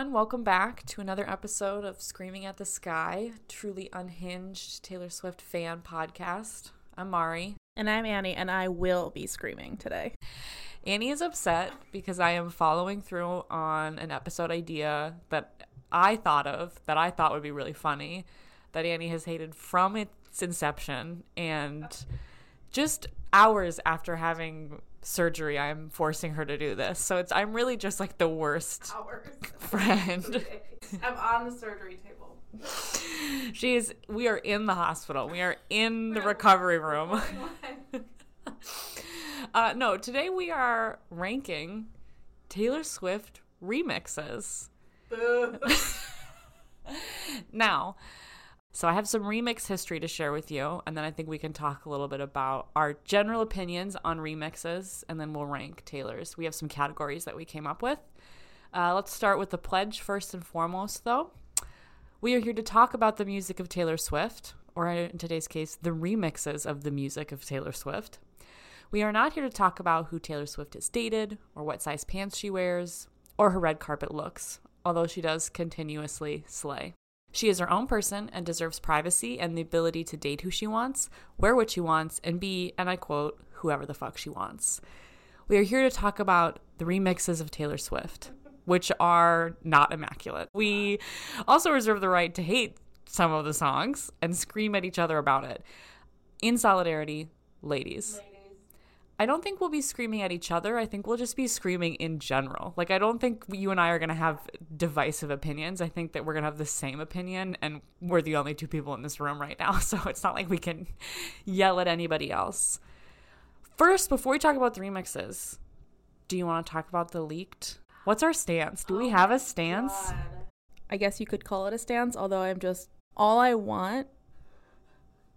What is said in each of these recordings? everyone. Welcome back to another episode of Screaming at the Sky, truly unhinged Taylor Swift fan podcast. I'm Mari. And I'm Annie, and I will be screaming today. Annie is upset because I am following through on an episode idea that I thought of, that I thought would be really funny, that Annie has hated from its inception. And just hours after having surgery, I'm forcing her to do this. So I'm really just like the worst friend. I'm on the surgery table. We are in the hospital. We are in the recovery room. No, today we are ranking Taylor Swift remixes. Now, so I have some remix history to share with you, and then I think we can talk a little bit about our general opinions on remixes, and then we'll rank Taylor's. We have some categories that we came up with. Let's start with the pledge first and foremost, though. We are here to talk about the music of Taylor Swift, or in today's case, the remixes of the music of Taylor Swift. We are not here to talk about who Taylor Swift has dated, or what size pants she wears, or her red carpet looks, although she does continuously slay. She is her own person and deserves privacy and the ability to date who she wants, wear what she wants, and be, and I quote, whoever the fuck she wants. We are here to talk about the remixes of Taylor Swift, which are not immaculate. We also reserve the right to hate some of the songs and scream at each other about it. In solidarity, ladies. I don't think we'll be screaming at each other. I think we'll just be screaming in general. Like, I don't think you and I are going to have divisive opinions. I think that we're going to have the same opinion, and we're the only two people in this room right now, so it's not like we can yell at anybody else. First, before we talk about the remixes, do you want to talk about the leaked? What's our stance? Do we have a stance? God. I guess you could call it a stance, although all I want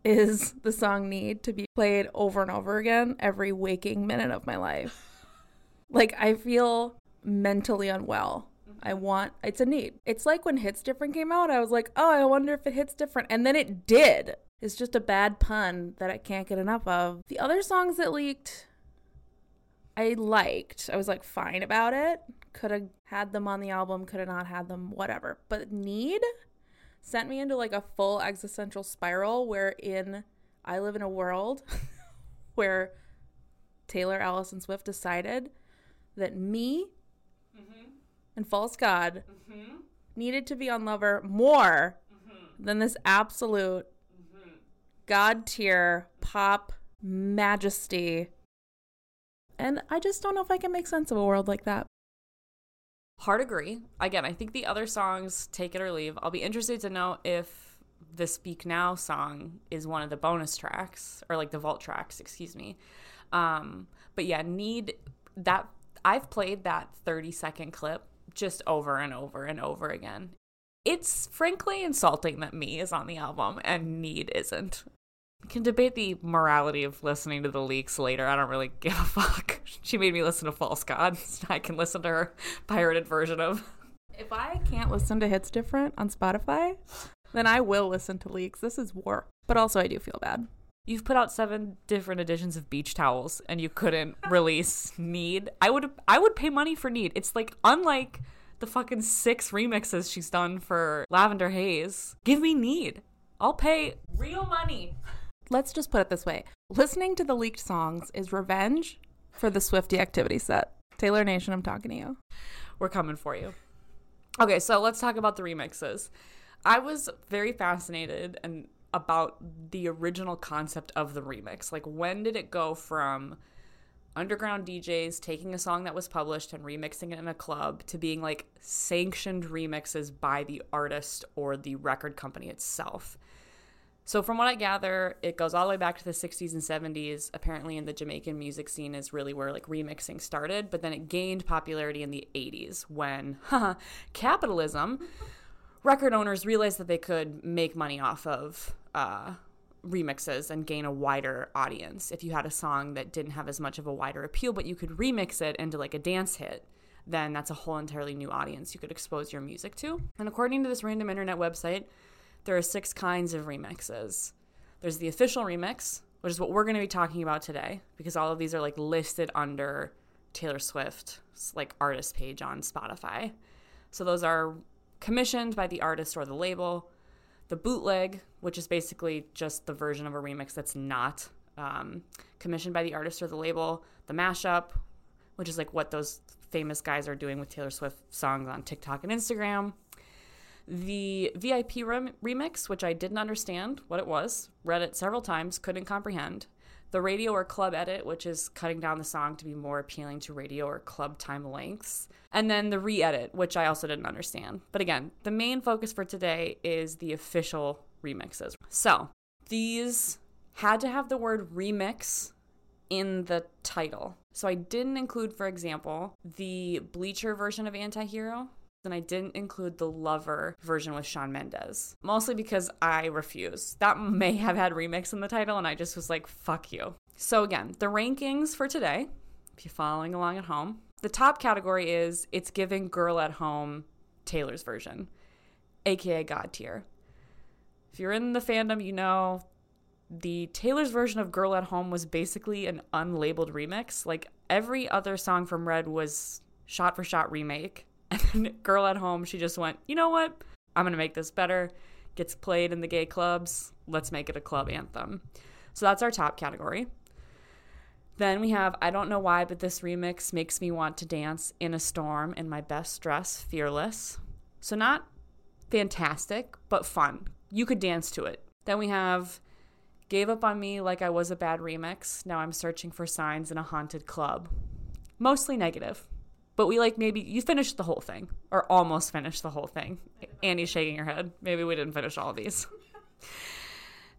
is the song Need to be played over and over again every waking minute of my life. Like, I feel mentally unwell. It's a need. It's like when Hits Different came out, I was like, oh, I wonder if it hits different. And then it did. It's just a bad pun that I can't get enough of. The other songs that leaked, I liked. I was like fine about it. Could have had them on the album, could have not had them, whatever. But Need sent me into like a full existential spiral wherein I live in a world where Taylor, Alison Swift decided that me and False God needed to be on Lover more than this absolute God tier pop majesty. And I just don't know if I can make sense of a world like that. Hard agree. Again, I think the other songs, take it or leave. I'll be interested to know if the Speak Now song is one of the bonus tracks, or like the vault tracks, excuse me. But yeah, Need, that I've played that 30-second clip just over and over and over again. It's frankly insulting that Me is on the album and Need isn't. We can debate the morality of listening to the leaks later. I don't really give a fuck. She made me listen to False God. I can listen to her pirated version of. If I can't listen to Hits Different on Spotify, then I will listen to leaks. This is war. But also I do feel bad. You've put out 7 different editions of Beach Towels and you couldn't release Need. I would pay money for Need. It's like, unlike the fucking 6 remixes she's done for Lavender Haze, give me Need. I'll pay real money. Let's just put it this way. Listening to the leaked songs is revenge for the Swiftie activity set. Taylor Nation, I'm talking to you. We're coming for you. Okay, so let's talk about the remixes. I was very fascinated about the original concept of the remix. Like, when did it go from underground DJs taking a song that was published and remixing it in a club to being, like, sanctioned remixes by the artist or the record company itself? So from what I gather, it goes all the way back to the 60s and 70s. Apparently in the Jamaican music scene is really where like remixing started, but then it gained popularity in the 80s when capitalism, record owners realized that they could make money off of remixes and gain a wider audience. If you had a song that didn't have as much of a wider appeal, but you could remix it into like a dance hit, then that's a whole entirely new audience you could expose your music to. And according to this random internet website, there are 6 kinds of remixes. There's the official remix, which is what we're going to be talking about today, because all of these are like listed under Taylor Swift's like artist page on Spotify. So those are commissioned by the artist or the label. The bootleg, which is basically just the version of a remix that's not commissioned by the artist or the label. The mashup, which is like what those famous guys are doing with Taylor Swift songs on TikTok and Instagram. The VIP remix, which I didn't understand what it was, read it several times, couldn't comprehend. The radio or club edit, which is cutting down the song to be more appealing to radio or club time lengths. And then the re-edit, which I also didn't understand. But again, the main focus for today is the official remixes. So these had to have the word remix in the title. So I didn't include, for example, the Bleacher version of Anti-Hero, and I didn't include the Lover version with Shawn Mendes, mostly because I refuse. That may have had remix in the title, and I just was like, fuck you. So again, the rankings for today, if you're following along at home, the top category is It's Giving Girl at Home, Taylor's version, aka God tier. If you're in the fandom, you know the Taylor's version of Girl at Home was basically an unlabeled remix. Like every other song from Red was shot for shot remake. And then Girl at Home, she just went, you know what? I'm going to make this better. Gets played in the gay clubs. Let's make it a club anthem. So that's our top category. Then we have, I don't know why, but this remix makes me want to dance in a storm in my best dress, Fearless. So not fantastic, but fun. You could dance to it. Then we have Gave Up on Me Like I Was a Bad remix. Now I'm searching for signs in a haunted club. Mostly negative. But we like maybe you finished the whole thing or almost finished the whole thing. Annie's shaking her head. Maybe we didn't finish all of these.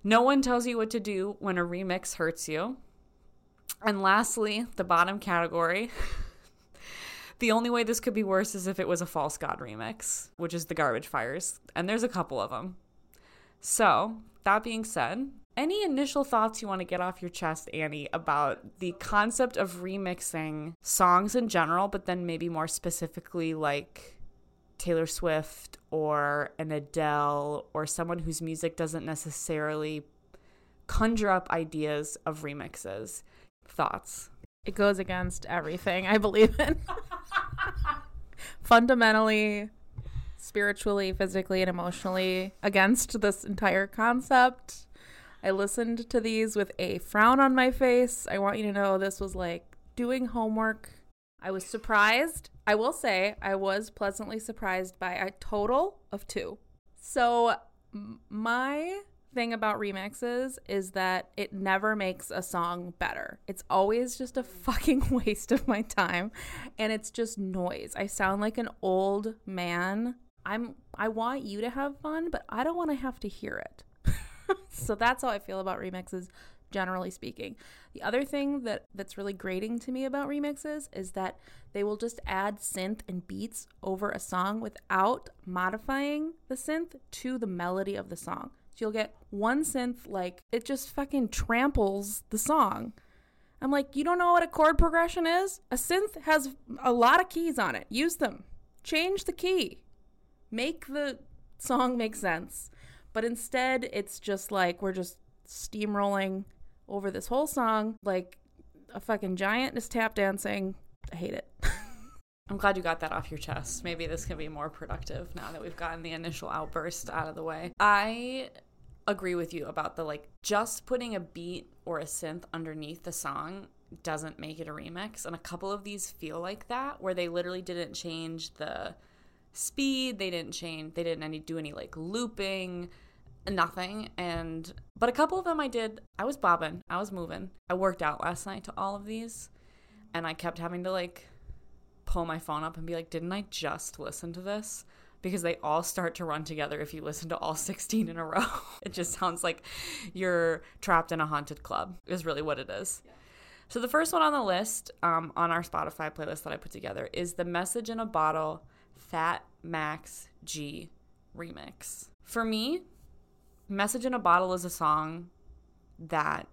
No One Tells You What to Do When a Remix Hurts You. And lastly, the bottom category. The only way this could be worse is if it was a False God remix, which is the Garbage Fires. And there's a couple of them. So that being said, any initial thoughts you want to get off your chest, Annie, about the concept of remixing songs in general, but then maybe more specifically like Taylor Swift or an Adele or someone whose music doesn't necessarily conjure up ideas of remixes? Thoughts? It goes against everything I believe in. Fundamentally, spiritually, physically, and emotionally against this entire concept. I listened to these with a frown on my face. I want you to know this was like doing homework. I was surprised. I will say I was pleasantly surprised by a total of 2. So my thing about remixes is that it never makes a song better. It's always just a fucking waste of my time. And it's just noise. I sound like an old man. I want you to have fun, but I don't want to have to hear it. So that's how I feel about remixes, generally speaking. The other thing that's really grating to me about remixes is that they will just add synth and beats over a song without modifying the synth to the melody of the song. So you'll get one synth, like, it just fucking tramples the song. I'm like, you don't know what a chord progression is? A synth has a lot of keys on it. Use them. Change the key. Make the song make sense. But instead, it's just like we're just steamrolling over this whole song like a fucking giant is tap dancing. I hate it. I'm glad you got that off your chest. Maybe this can be more productive now that we've gotten the initial outburst out of the way. I agree with you about the like just putting a beat or a synth underneath the song doesn't make it a remix. And a couple of these feel like that where they literally didn't change the speed, they didn't do any like looping, nothing. And but a couple of them I was bobbing, I was moving. I worked out last night to all of these, and I kept having to like pull my phone up and be like, didn't I just listen to this? Because they all start to run together if you listen to all 16 in a row. It just sounds like you're trapped in a haunted club is really what it is. Yeah. So the first one on the list on our Spotify playlist that I put together is the Message in a Bottle Fat Max G remix. For me, Message in a Bottle is a song that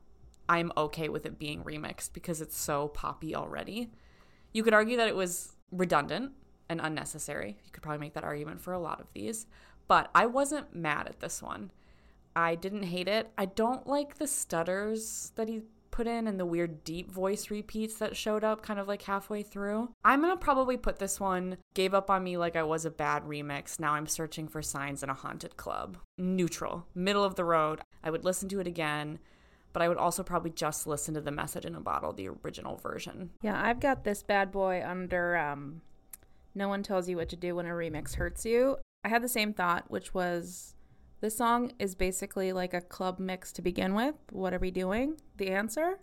I'm okay with it being remixed because it's so poppy already. You could argue that it was redundant and unnecessary. You could probably make that argument for a lot of these, but I wasn't mad at this one. I didn't hate it. I don't like the stutters that he put in and the weird deep voice repeats that showed up kind of like halfway through. I'm going to probably put this one, Gave Up On Me Like I Was a Bad remix, Now I'm Searching for Signs in a Haunted Club. Neutral, middle of the road. I would listen to it again, but I would also probably just listen to the Message in a Bottle, the original version. Yeah, I've got this bad boy under No One Tells You What to Do When a Remix Hurts You. I had the same thought, which was, this song is basically like a club mix to begin with. What are we doing? The answer?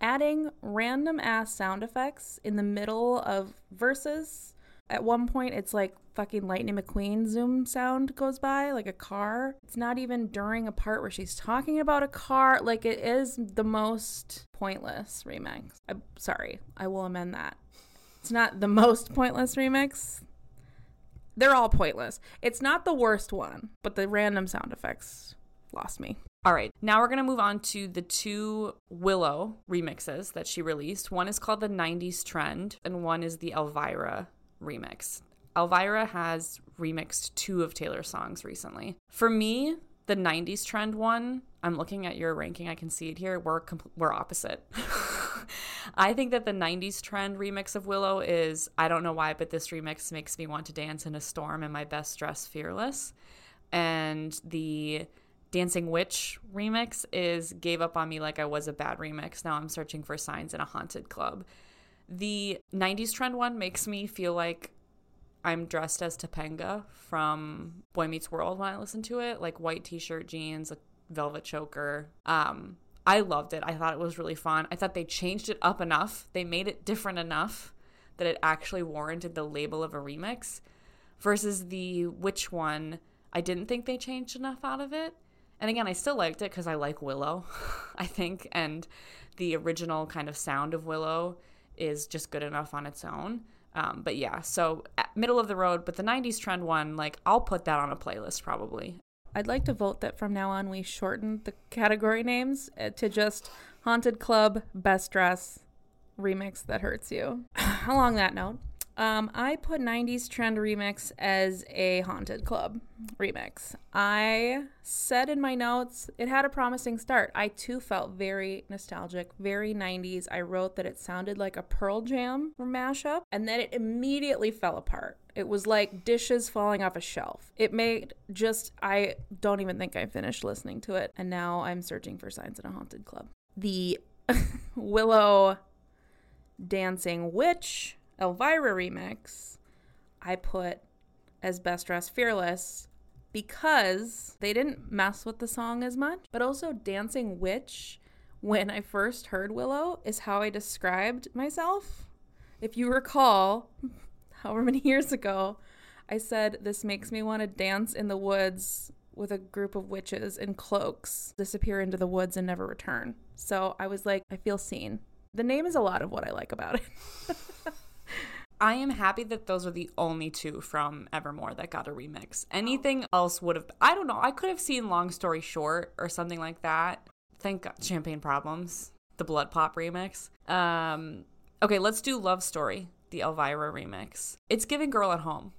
Adding random ass sound effects in the middle of verses. At one point, it's like fucking Lightning McQueen zoom sound goes by, like a car. It's not even during a part where she's talking about a car. Like, it is the most pointless remix. I'm sorry, I will amend that. It's not the most pointless remix. They're all pointless. It's not the worst one, but the random sound effects lost me. All right, now we're going to move on to the two Willow remixes that she released. One is called the 90s Trend, and one is the Elvira remix. Elvira has remixed two of Taylor's songs recently. For me, the 90s Trend one, I'm looking at your ranking, I can see it here, we're opposite. I think that the 90s Trend remix of Willow is, I don't know why, but this remix makes me want to dance in a storm and my best dress fearless. And the Dancing Witch remix is Gave Up On Me Like I Was a Bad remix, Now I'm Searching for Signs in a Haunted Club. The 90s Trend one makes me feel like I'm dressed as Topanga from Boy Meets World when I listen to it, like white t-shirt, jeans, a velvet choker. I loved it. I thought it was really fun. I thought they changed it up enough. They made it different enough that it actually warranted the label of a remix. Versus the Witch one, I didn't think they changed enough out of it. And again, I still liked it because I like Willow, I think. And the original kind of sound of Willow is just good enough on its own. But yeah, so middle of the road. But the 90s Trend one, like, I'll put that on a playlist probably. I'd like to vote that from now on we shorten the category names to just Haunted Club, Best Dress, Remix That Hurts You. Along that note, I put 90s Trend Remix as a Haunted Club remix. I said in my notes, it had a promising start. I too felt very nostalgic, very 90s. I wrote that it sounded like a Pearl Jam mashup, and then it immediately fell apart. It was like dishes falling off a shelf. It made just, I don't even think I finished listening to it. And now I'm searching for signs in a haunted club. The Willow Dancing Witch Elvira remix, I put as Best Dressed Fearless because they didn't mess with the song as much. But also Dancing Witch, when I first heard Willow, is how I described myself. If you recall, however many years ago, I said, this makes me want to dance in the woods with a group of witches in cloaks, disappear into the woods and never return. So I was like, I feel seen. The name is a lot of what I like about it. I am happy that those are the only two from Evermore that got a remix. Anything else would have, I don't know, I could have seen Long Story Short or something like that. Thank God, Champagne Problems, the Blood Pop remix. Okay, let's do Love Story, the Elvira remix. It's giving Girl at Home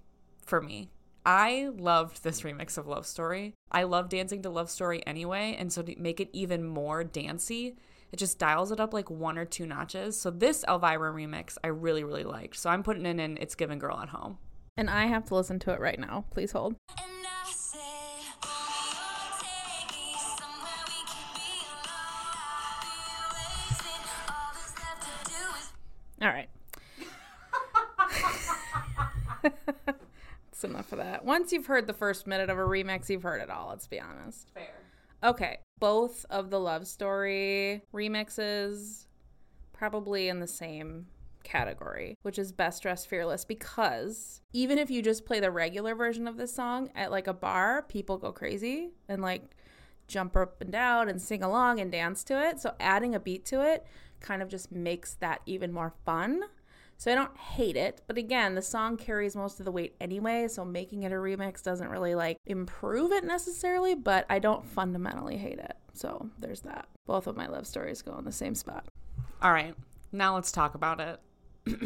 for me. I loved this remix of Love Story. I love dancing to Love Story anyway, and so to make it even more dancey, it just dials it up like one or two notches. So this Elvira remix I really, really liked. So I'm putting it in It's Giving Girl at Home. And I have to listen to it right now. Please hold. All right. That's enough of that. Once you've heard the first minute of a remix, you've heard it all, let's be honest. Fair. Okay, both of the Love Story remixes probably in the same category, which is Best Dressed Fearless, because even if you just play the regular version of this song at like a bar, people go crazy and like jump up and down and sing along and dance to it. So adding a beat to it kind of just makes that even more fun. So I don't hate it, but again, the song carries most of the weight anyway, so making it a remix doesn't really, like, improve it necessarily, but I don't fundamentally hate it. So there's that. Both of my love stories go in the same spot. All right, now let's talk about it.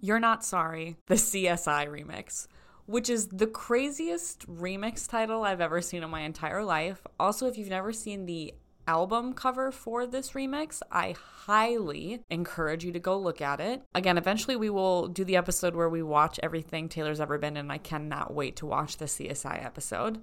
You're Not Sorry, the CSI remix, which is the craziest remix title I've ever seen in my entire life. Also, if you've never seen the album cover for this remix. I highly encourage you to go look at it. Again, eventually we will do the episode where we watch everything Taylor's ever been in. I cannot wait to watch the CSI episode.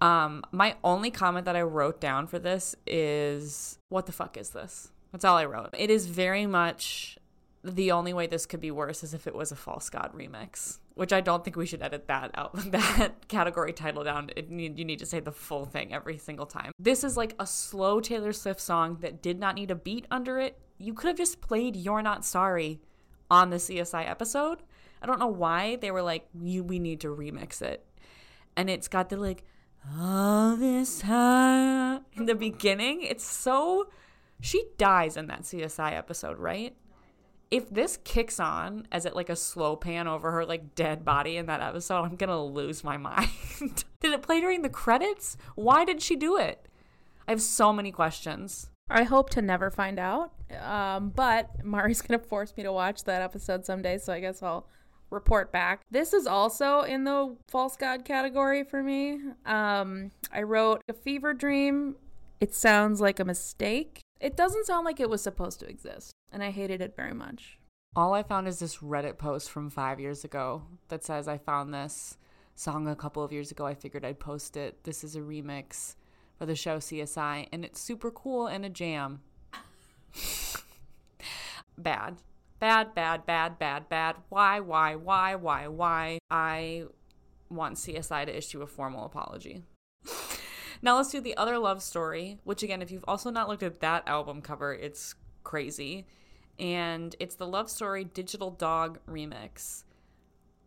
My only comment that I wrote down for this is, what the fuck is this? That's all I wrote. It is very much the only way this could be worse is if it was a False God remix, which I don't think we should edit that out, that category title down. You need to say the full thing every single time. This is like a slow Taylor Swift song that did not need a beat under it. You could have just played You're Not Sorry on the CSI episode. I don't know why they were like, we need to remix it. And it's got the like, all this time in the beginning. It's so... She dies in that CSI episode, right? If this kicks on as it like a slow pan over her like dead body in that episode, I'm gonna lose my mind. Did it play during the credits? Why did she do it? I have so many questions. I hope to never find out. But Mari's gonna force me to watch that episode someday, so I guess I'll report back. This is also in the False God category for me. I wrote a fever dream. It sounds like a mistake. It doesn't sound like it was supposed to exist, and I hated it very much. All I found is this Reddit post from 5 years ago that says, I found this song a couple of years ago. I figured I'd post it. This is a remix for the show CSI, and it's super cool and a jam. Bad. Bad, bad, bad, bad, bad. Why? I want CSI to issue a formal apology. Now let's do the other Love Story, which again, if you've also not looked at that album cover, it's crazy. And it's the Love Story Digital Dog remix.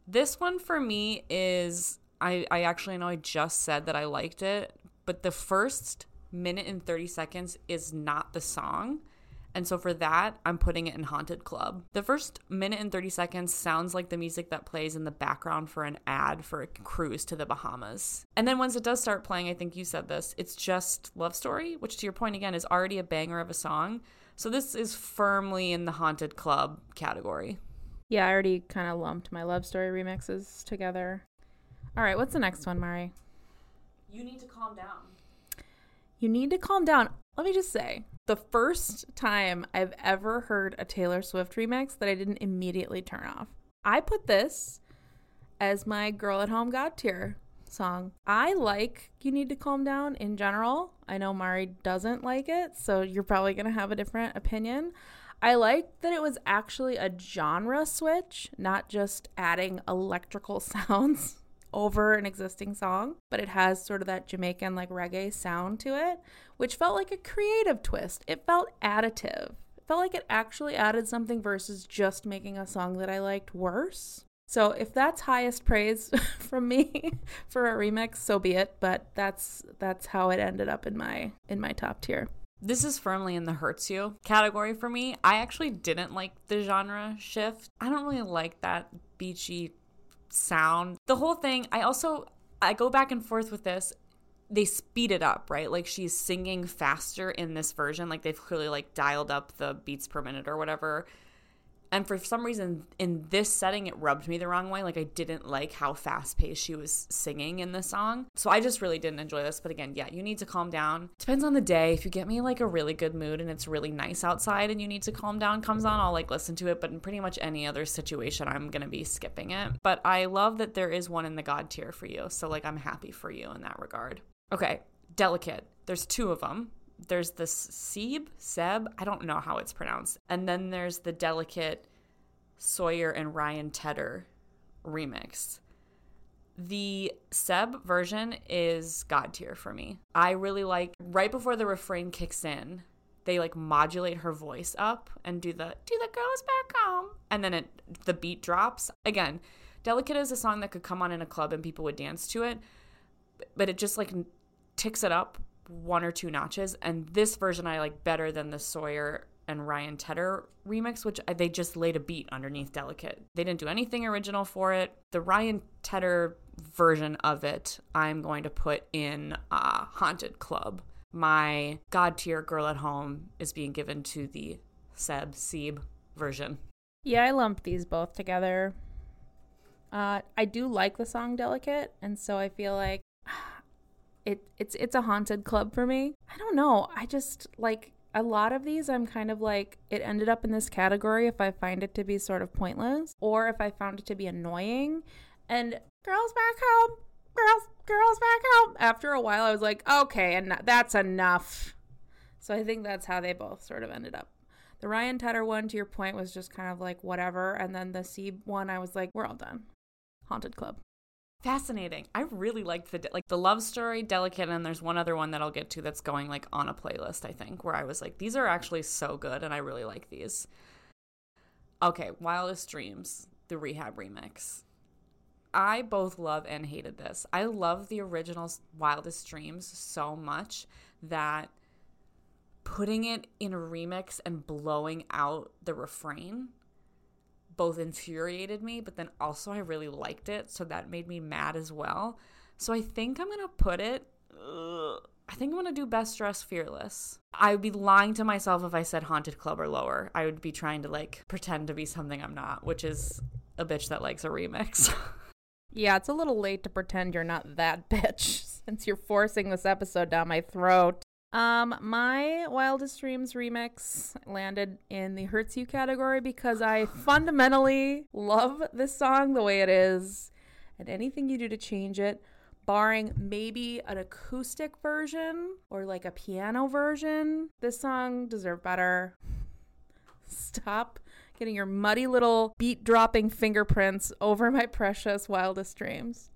This one for me is, I actually know I just said that I liked it, but the first minute and 30 seconds is not the song. And so for that, I'm putting it in Haunted Club. The first minute and 30 seconds sounds like the music that plays in the background for an ad for a cruise to the Bahamas. And then once it does start playing, I think you said this, it's just Love Story, which to your point again is already a banger of a song. So this is firmly in the Haunted Club category. Yeah, I already kind of lumped my Love Story remixes together. All right, what's the next one, Mari? You Need to Calm Down. You Need to Calm Down. Let me just say, the first time I've ever heard a Taylor Swift remix that I didn't immediately turn off. I put this as my Girl at Home God tier song. I like You Need to Calm Down in general. I know Mari doesn't like it, so you're probably going to have a different opinion. I like that it was actually a genre switch, not just adding electrical sounds over an existing song, but it has sort of that Jamaican like reggae sound to it, which felt like a creative twist. It felt additive. It felt like it actually added something versus just making a song that I liked worse. So if that's highest praise from me for a remix, so be it, but that's how it ended up in my top tier. This is firmly in the Hurts You category for me. I actually didn't like the genre shift. I don't really like that beachy sound, the whole thing. I go back and forth with this. They speed it up, right? Like she's singing faster in this version. Like they've clearly like dialed up the beats per minute or whatever. And for some reason in this setting, it rubbed me the wrong way. Like I didn't like how fast paced she was singing in the song. So I just really didn't enjoy this. But again, yeah, You Need to Calm Down. Depends on the day. If you get me in like a really good mood and it's really nice outside and You Need to Calm Down comes on, I'll like listen to it. But in pretty much any other situation, I'm going to be skipping it. But I love that there is one in the God tier for you. So like I'm happy for you in that regard. Okay. Delicate. There's two of them. There's the Seb, I don't know how it's pronounced. And then there's the Delicate Sawyer and Ryan Tedder remix. The Seb version is God tier for me. I really like, right before the refrain kicks in, they like modulate her voice up and do the girls back home. And then the beat drops. Again, Delicate is a song that could come on in a club and people would dance to it, but it just like ticks it up one or two notches, and this version I like better than the Sawyer and Ryan Tedder remix, which they just laid a beat underneath Delicate. They didn't do anything original for it. The Ryan Tedder version of it, I'm going to put in Haunted Club. My God tier Girl at Home is being given to the Seb version. Yeah, I lumped these both together. I do like the song Delicate, and so I feel like it's a haunted club for me. I don't know. I just, like, a lot of these I'm kind of like, it ended up in this category if I find it to be sort of pointless or if I found it to be annoying. And Girls Back Home, girls Back Home. After a while I was like, okay, and that's enough. So I think that's how they both sort of ended up. The Ryan Tedder one, to your point, was just kind of like whatever. And then the C one, I was like, we're all done. Haunted Club. Fascinating. I really liked the Love Story, Delicate, and there's one other one that I'll get to that's going like on a playlist, I think, where I was like, these are actually so good and I really like these. Okay, Wildest Dreams, the Rehab remix. I both love and hated this. I love the original Wildest Dreams so much that putting it in a remix and blowing out the refrain both infuriated me, but then also I really liked it, so that made me mad as well. So I think I'm gonna put it, I think I'm gonna do Best Dressed Fearless. I would be lying to myself if I said Haunted Club or lower. I would be trying to like pretend to be something I'm not, which is a bitch that likes a remix. Yeah, it's a little late to pretend you're not that bitch since you're forcing this episode down my throat. My Wildest Dreams remix landed in the Hurts You category because I fundamentally love this song the way it is, and anything you do to change it, barring maybe an acoustic version or like a piano version, this song deserved better. Stop getting your muddy little beat-dropping fingerprints over my precious Wildest Dreams.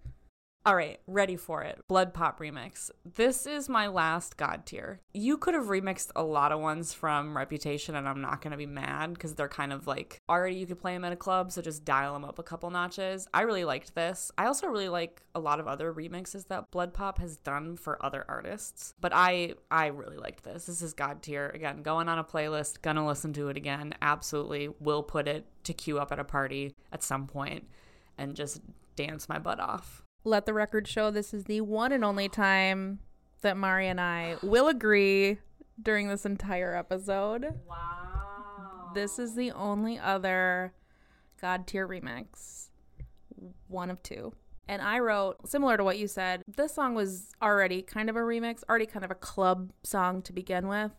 All right, ready for it. Blood Pop remix. This is my last God tier. You could have remixed a lot of ones from Reputation, and I'm not going to be mad because they're kind of like, already you could play them at a club, so just dial them up a couple notches. I really liked this. I also really like a lot of other remixes that Blood Pop has done for other artists, but I really liked this. This is God tier. Again, going on a playlist, going to listen to it again. Absolutely will put it to queue up at a party at some point and just dance my butt off. Let the record show this is the one and only time that Mari and I will agree during this entire episode. Wow. This is the only other God tier remix. One of two. And I wrote, similar to what you said, this song was already kind of a remix, already kind of a club song to begin with.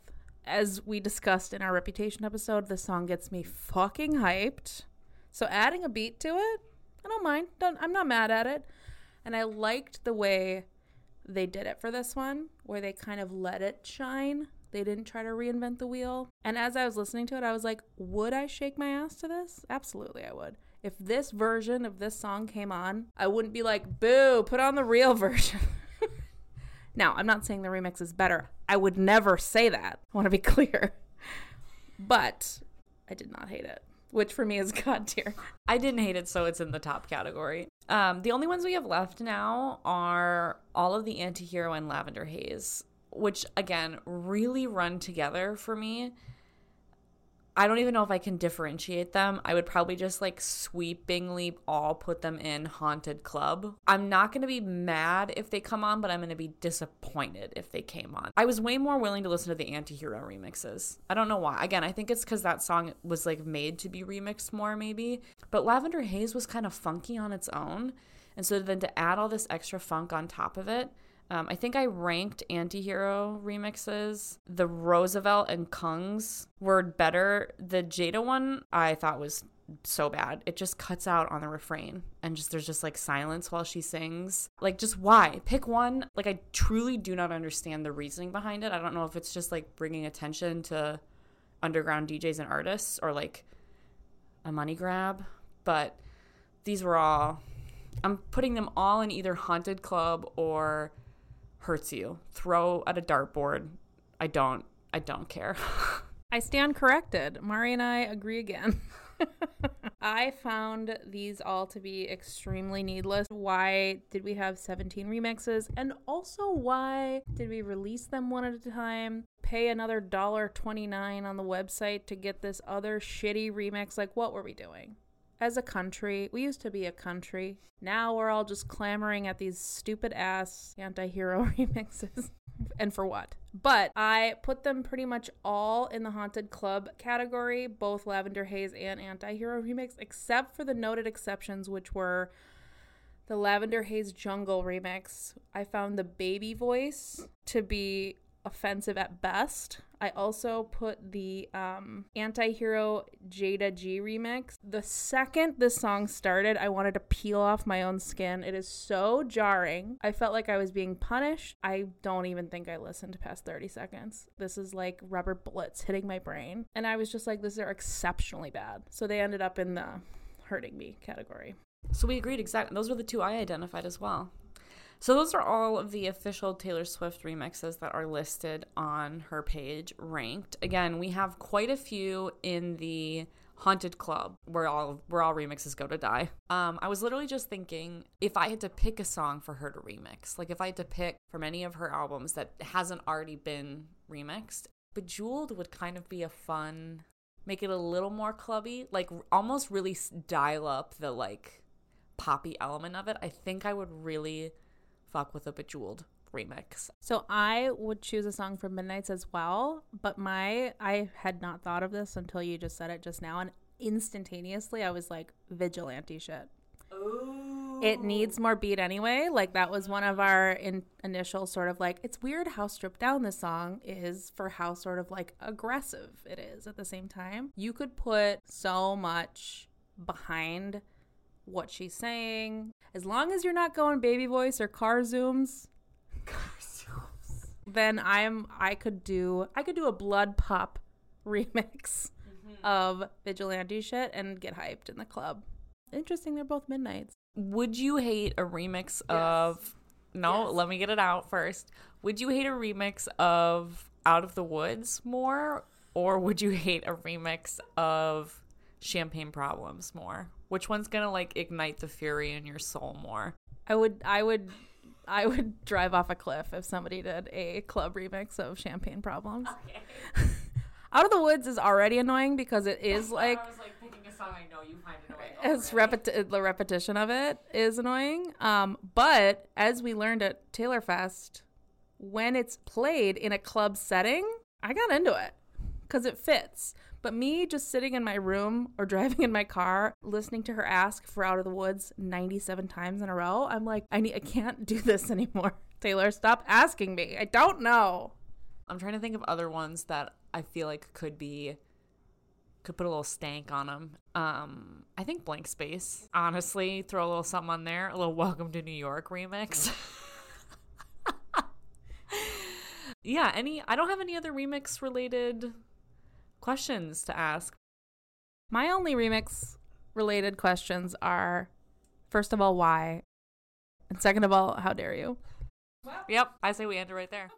As we discussed in our Reputation episode, this song gets me fucking hyped. So adding a beat to it, I don't mind. I'm not mad at it. And I liked the way they did it for this one, where they kind of let it shine. They didn't try to reinvent the wheel. And as I was listening to it, I was like, would I shake my ass to this? Absolutely, I would. If this version of this song came on, I wouldn't be like, boo, put on the real version. Now, I'm not saying the remix is better. I would never say that. I want to be clear. But I did not hate it, which for me is God tier. I didn't hate it, so it's in the top category. The only ones we have left now are all of the Anti-Hero and Lavender Haze, which, again, really run together for me. I don't even know if I can differentiate them. I would probably just, like, sweepingly all put them in Haunted Club. I'm not going to be mad if they come on, but I'm going to be disappointed if they came on. I was way more willing to listen to the Anti-Hero remixes. I don't know why. Again, I think it's because that song was, like, made to be remixed more, maybe. But Lavender Haze was kind of funky on its own. And so then to add all this extra funk on top of it, I think I ranked Anti-Hero remixes. The Roosevelt and Kung's were better. The Jada one I thought was so bad. It just cuts out on the refrain and just there's just like silence while she sings. Like, just why? Pick one. Like, I truly do not understand the reasoning behind it. I don't know if it's just like bringing attention to underground DJs and artists or like a money grab. But these were all, I'm putting them all in either Haunted Club or Hurts You. Throw at a dartboard. I don't care. I stand corrected. Mari and I agree again. I found these all to be extremely needless. Why did we have 17 remixes? And also, why did we release them one at a time? Pay another $1.29 on the website to get this other shitty remix? Like, what were we doing? As a country, we used to be a country. Now we're all just clamoring at these stupid ass Anti-Hero remixes. And for what? But I put them pretty much all in the Haunted Club category, both Lavender Haze and Anti-Hero remix, except for the noted exceptions, which were the Lavender Haze Jungle remix, I found the baby voice to be offensive at best. I also put the Anti-Hero Jada G remix. The second this song started, I wanted to peel off my own skin. It is so jarring. I felt like I was being punished. I don't even think I listened past 30 seconds. This is like rubber bullets hitting my brain. And I was just like, this is exceptionally bad. So they ended up in the hurting me category. So we agreed exactly. Those were the two I identified as well. So those are all of the official Taylor Swift remixes that are listed on her page, ranked. Again, we have quite a few in the Haunted Club, where all remixes go to die. I was literally just thinking, if I had to pick a song for her to remix, like if I had to pick from any of her albums that hasn't already been remixed, Bejeweled would kind of be a fun, make it a little more clubby, like almost really dial up the like poppy element of it. I think I would really fuck with a Bejeweled remix. So I would choose a song from Midnight's as well, but I had not thought of this until you just said it just now, and instantaneously I was like, Vigilante Shit. Ooh. It needs more beat anyway. Like that was one of our initial sort of like, it's weird how stripped down this song is for how sort of like aggressive it is at the same time. You could put so much behind what she's saying, as long as you're not going baby voice or car zooms. Then I could do a Blood Pop remix of Vigilante Shit and get hyped in the club. Interesting, they're both Midnights. Would you hate a remix of Let me get it out first. Would you hate a remix of Out of the Woods more, or would you hate a remix of Champagne Problems more? Which one's gonna like ignite the fury in your soul more? I would drive off a cliff if somebody did a club remix of Champagne Problems. Okay. Out of the Woods is already annoying because it is like, I was like picking a song I know you find annoying. The repetition of it is annoying. But as we learned at Taylor Fest, when it's played in a club setting, I got into it because it fits. But me just sitting in my room or driving in my car, listening to her ask for Out of the Woods 97 times in a row, I'm like, I can't do this anymore. Taylor, stop asking me. I don't know. I'm trying to think of other ones that I feel like could put a little stank on them. I think Blank Space. Honestly, throw a little something on there. A little Welcome to New York remix. Yeah, I don't have any other remix related questions to ask. My only remix related questions are, first of all, why? And second of all, how dare you? Well, yep, I say we end it right there.